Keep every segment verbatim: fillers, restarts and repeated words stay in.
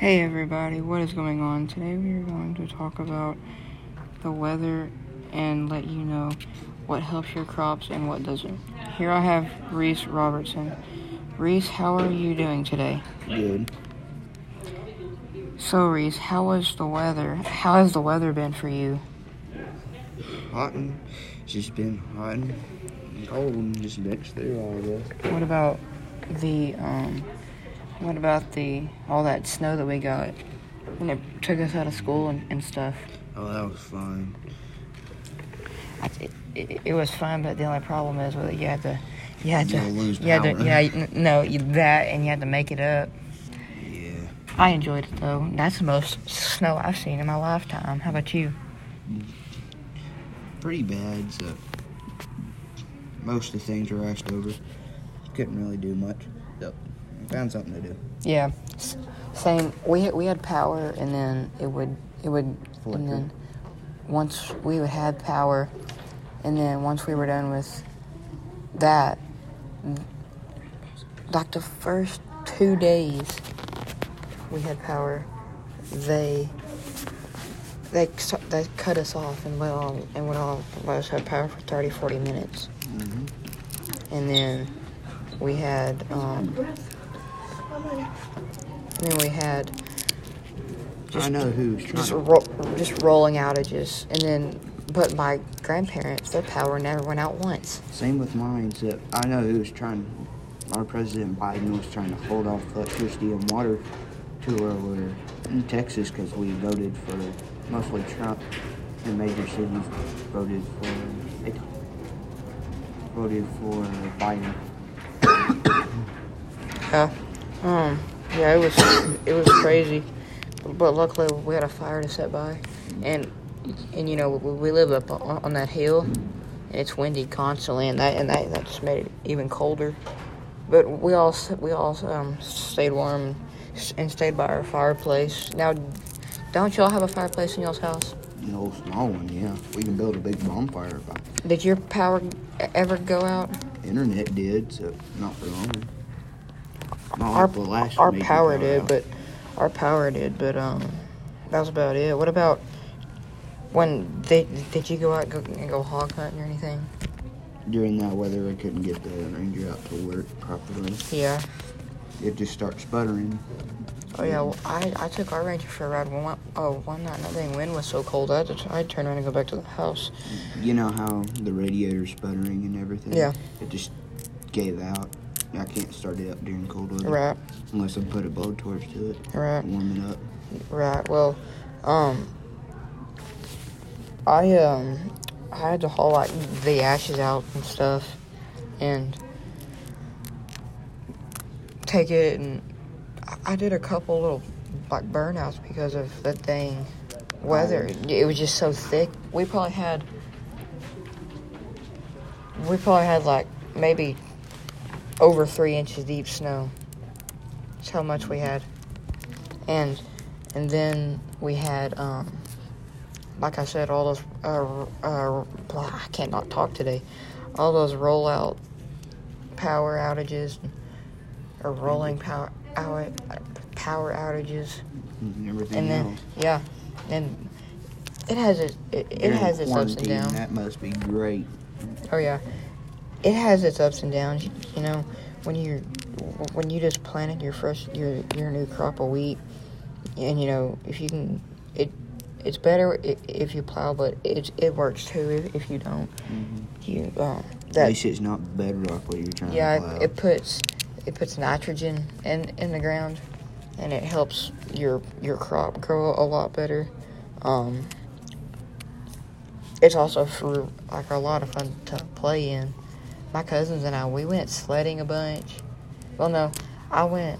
Hey everybody, what is going on? Today we are going to talk about the weather and let you know what helps your crops and what doesn't. Here I have Reese Robertson. Reese, how are you doing today? Good. So Reese, how was the weather? How has the weather been for you? Hot and just been hot and cold and just mixed there all day. What about the um? What about the all that snow that we got when it took us out of school and, and stuff? Oh, that was fun. It, it, it was fun, but the only problem is with it, you had to, you had to, lose you had to, yeah, no, you, that, and you had to make it up. Yeah. I enjoyed it though. That's the most snow I've seen in my lifetime. How about you? Pretty bad. So most of the things were iced over. Couldn't really do much. Though. Found something to do. Yeah, same. We we had power, and then it would it would, flicker. And then once we would have power, and then once we were done with that, like the first two days we had power, they they they cut us off and went on and went on let us have power for thirty, forty minutes, mm-hmm. and then we had. Um, And then we had just, I know who's just, ro- just rolling outages. And then, but my grandparents, their power never went out once. Same with mine, except I know who was trying, our President Biden was trying to hold off electricity and water to where we're in Texas because we voted for mostly Trump. The major cities voted for, it, voted for Biden. Huh? Um, yeah, it was it was crazy, but luckily we had a fire to set by, and and you know we, we live up on, on that hill, and it's windy constantly, and that and that, that just made it even colder. But we all we all um, stayed warm and, and stayed by our fireplace. Now, don't y'all have a fireplace in y'all's house? No, small one. Yeah, we can build a big bonfire. By. Did your power ever go out? Internet did, so not for long. Our, our power did, but our power did, but um, that was about it. What about when they did you go out and go, and go hog hunting or anything? During that weather, I couldn't get the ranger out to work properly. Yeah. It just starts sputtering. Oh yeah, well, I I took our ranger for a ride one oh one night. That dang wind was so cold. I had to, I turned around and go back to the house. You know how the radiator's sputtering and everything. Yeah. It just gave out. I can't start it up during cold weather. Right. Unless I put a blowtorch to it. Right. Warm it up. Right. Well, um, I, um, I had to haul, like, the ashes out and stuff and take it, and I did a couple little, like, burnouts because of that dang weather. It was just so thick. We probably had, we probably had, like, maybe... over three inches deep snow. That's how much we had. And and then we had, um, like I said, all those, uh, uh, I can't not talk today, all those rollout power outages, or rolling power out, power outages. And everything and then, else. Yeah. And it has, a, it, it has its ups and downs. That must be great. Oh, yeah. It has its ups and downs, you, you know. When you when you just planted your fresh your your new crop of wheat, and you know if you can, it it's better if you plow, but it it works too if, if you don't. Mm-hmm. You um, that at least it's not bedrock what you're trying. Yeah, to plow. It, it puts it puts nitrogen in, in the ground, and it helps your your crop grow a lot better. Um, it's also for like a lot of fun to play in. My cousins and I, we went sledding a bunch. Well, no, I went...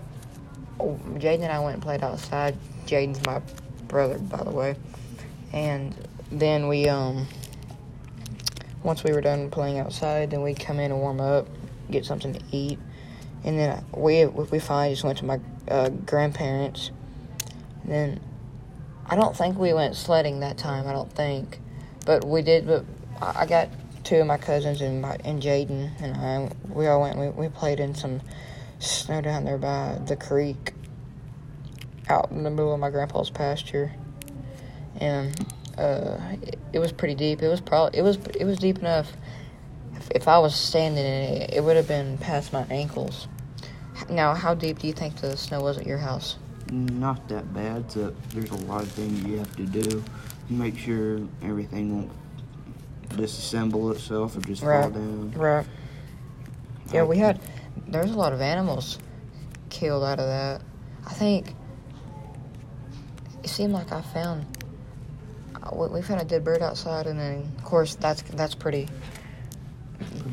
Oh, Jaden and I went and played outside. Jaden's my brother, by the way. And then we, um... once we were done playing outside, then we'd come in and warm up, get something to eat. And then we we finally just went to my uh, grandparents. And then... I don't think we went sledding that time, I don't think. But we did, but I got... two of my cousins and my, and Jaden and I, we all went. We, we played in some snow down there by the creek. out in the middle of my grandpa's pasture, and uh, it, it was pretty deep. It was probably it was it was deep enough. If, if I was standing in it, it would have been past my ankles. Now, how deep do you think the snow was at your house? Not that bad. So there's a lot of things you have to do to make sure everything won't disassemble itself or just right. fall down. Right. Yeah, we had, there's a lot of animals killed out of that. I think, it seemed like I found, we found a dead bird outside, and then, of course, that's that's pretty,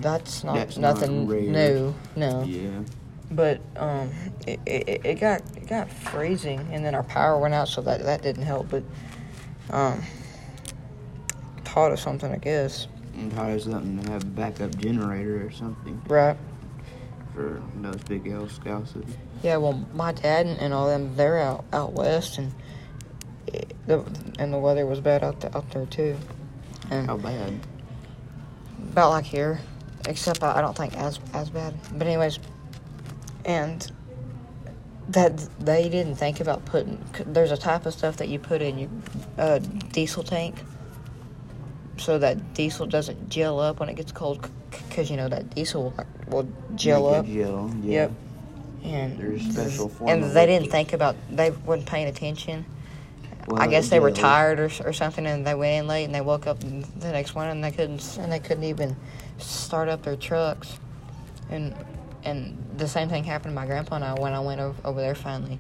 that's not that's nothing not new, no. Yeah. But um, it, it it got it got freezing, and then our power went out, so that, that didn't help, but um, taught us something, I guess. And taught us something to have a backup generator or something. Right. For those big L Scouts. Yeah, well, my dad and, and all them, they're out, out west, and it, the and the weather was bad out, the, out there, too. And how bad? About like here, except I, I don't think as as bad. But anyways, and that they didn't think about putting, there's a type of stuff that you put in your uh, diesel tank so that diesel doesn't gel up when it gets cold, because, you know, that diesel will, will gel up. Gel, yeah. Yep. And there's special form. And they didn't think about, they weren't paying attention. Well, I guess they were tired or or something, and they went in late, and they woke up the next morning, and they couldn't and they couldn't even start up their trucks. And and the same thing happened to my grandpa and I when I went over, over there finally.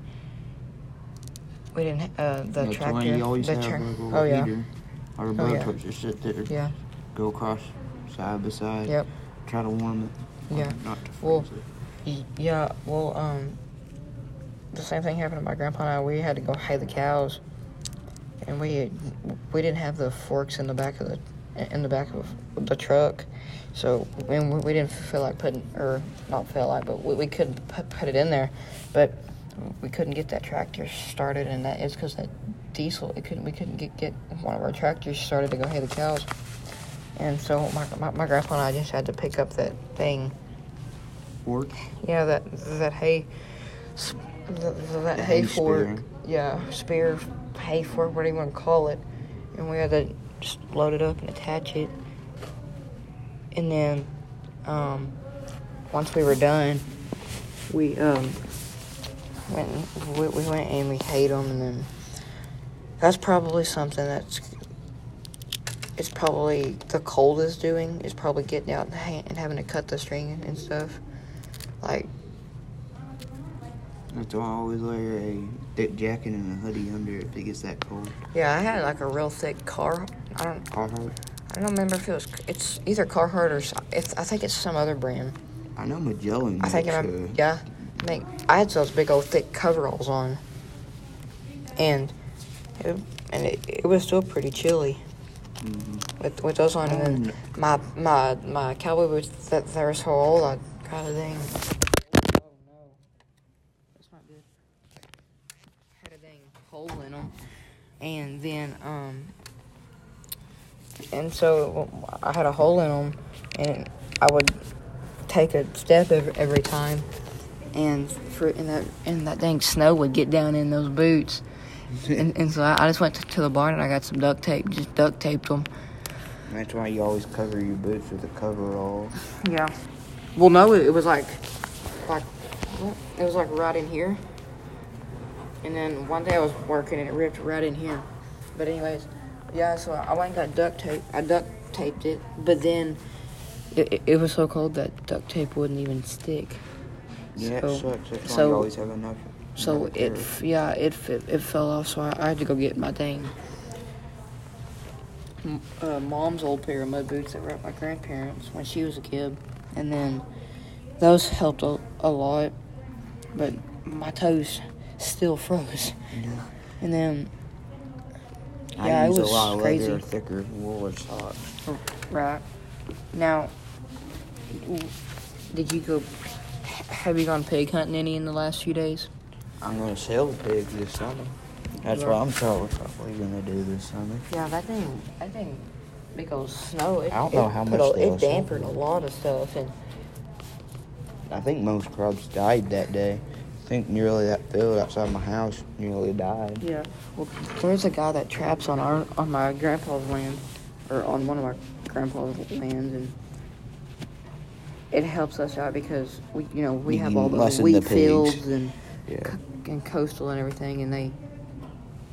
We didn't uh, the yeah, tractor. The tra- oh yeah. Heater. Or a blow oh, yeah. torch, just sit there, yeah. go across side by side, yep. try to warm it, yeah. not to freeze well, it. Yeah, well, um, the same thing happened to my grandpa and I. We had to go hay the cows, and we we didn't have the forks in the back of the in the back of the truck, so and we didn't feel like putting or not feel like, but we, we couldn't put, put it in there, but we couldn't get that tractor started, and that is because that. Diesel. It couldn't. We couldn't get, get one of our tractors started to go hay the cows, and so my, my my grandpa and I just had to pick up that thing. Fork. Yeah, that that hay, sp- the, the, that the hay, hay fork. Spear. Yeah, spear, hay fork, whatever you want to call it, and we had to just load it up and attach it, and then, um, once we were done, we um went we, we went and we hayed them, and then. That's probably something that's, it's probably the cold is doing, is probably getting out and having to cut the string and stuff. Like. That's why I always wear a thick jacket and a hoodie under it if it gets that cold. Yeah, I had like a real thick car, I don't. Carhartt? I don't remember if it was, it's either Carhartt or, it's, I think it's some other brand. I know Magellan. I think it might, uh, yeah. I, think, I had those big old thick coveralls on. And. It, and it, it was still pretty chilly mm-hmm. with with those on, and then my my my cowboy boots that they're so old. I kind of dang. Oh no, that's not good. Had a dang hole in them, and then um, and so I had a hole in them, and I would take a step every, every time, and for and that and that dang snow would get down in those boots. and, and so I, I just went to, to the barn and I got some duct tape, just duct taped them. That's why you always cover your boots with a coverall. Yeah. Well, no, it, it was like, like, it was like right in here. And then one day I was working and it ripped right in here. But anyways, yeah. So I went and got duct tape. I duct taped it, but then it, it, it was so cold that duct tape wouldn't even stick. Yeah, so, it sucks. That's why so, you always have enough. So it, yeah, it it, it fell off. So I, I had to go get my dang uh, mom's old pair of mud boots that were at my grandparents when she was a kid, and then those helped a, a lot. But my toes still froze. Yeah. And then yeah, I use it was a lot crazy. Of leather, thicker wool or socks. Right now, did you go? Have you gone pig hunting any in the last few days? I'm going to sell the pigs this summer. That's yeah. what I'm probably going to do this summer. Yeah, that thing, that thing, because snow, it, I don't know it, how much a, it dampened a lot of stuff. And I think most crops died that day. I think nearly that field outside my house nearly died. Yeah. Well, there's a guy that traps on our on my grandpa's land, or on one of my grandpa's lands, and it helps us out because we, you know, we you have all those wheat the fields and yeah. co- and coastal and everything, and they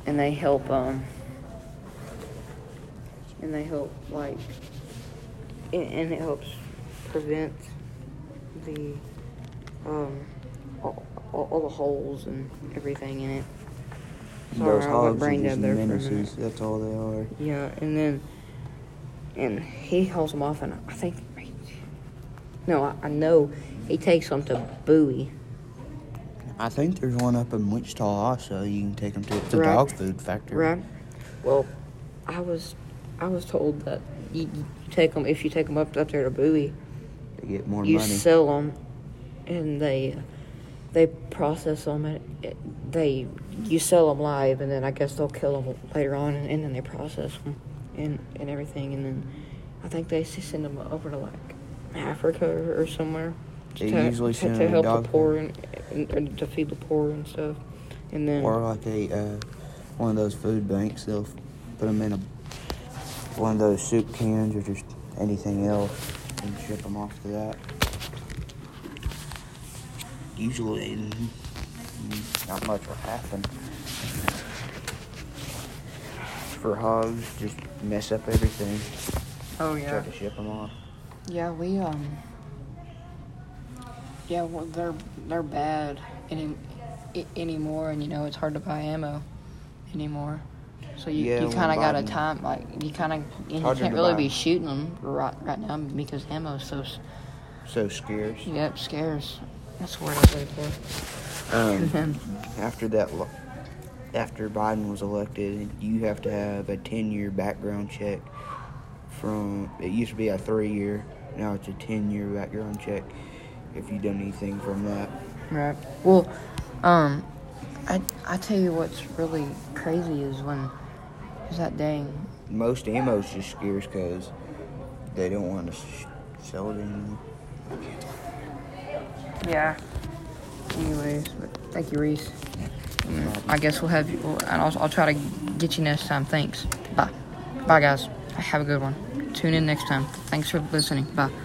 and they help um and they help like and, and it helps prevent the um. All, all, all the holes and everything in it. Sorry, those holes are just menaces. That's all they are. Yeah, and then, and he hauls them off, and I think, no, I, I know he takes them to Bowie. I think there's one up in Wichita also. You can take them to the right. dog food factory. Right. Well, I was, I was told that you, you take them if you take them up up there to Bowie. They get more you money. You sell them, and they. They process them, and they you sell them live, and then I guess they'll kill them later on, and, and then they process them and, and everything, and then I think they send them over to, like, Africa or, or somewhere they to, usually to, send to help the poor and, and, and to feed the poor and stuff. And then or like a uh, one of those food banks, they'll put them in a one of those soup cans or just anything else and ship them off to that. Usually, not much will happen. For hogs, just mess up everything. Oh, yeah. Try to ship them off. Yeah, we, um... Yeah, well, they're they're bad any, I- anymore, and, you know, it's hard to buy ammo anymore. So you, yeah, you kind of got to time, like, you kind of... You can't really be shooting them right, right now because ammo's so... So scarce. Yep, scarce. That's where I was right there. Um, after that, after Biden was elected, you have to have a ten-year background check. From it used to be a three-year, now it's a ten-year background check. If you've done anything from that, right? Well, um, I I tell you what's really crazy is when is that dang most ammo's just scarce because they don't want to sh- sell it anymore. Yeah. Anyways, but thank you, Reese. I guess we'll have you. We'll, I'll, I'll try to get you next time. Thanks. Bye. Bye, guys. Have a good one. Tune in next time. Thanks for listening. Bye.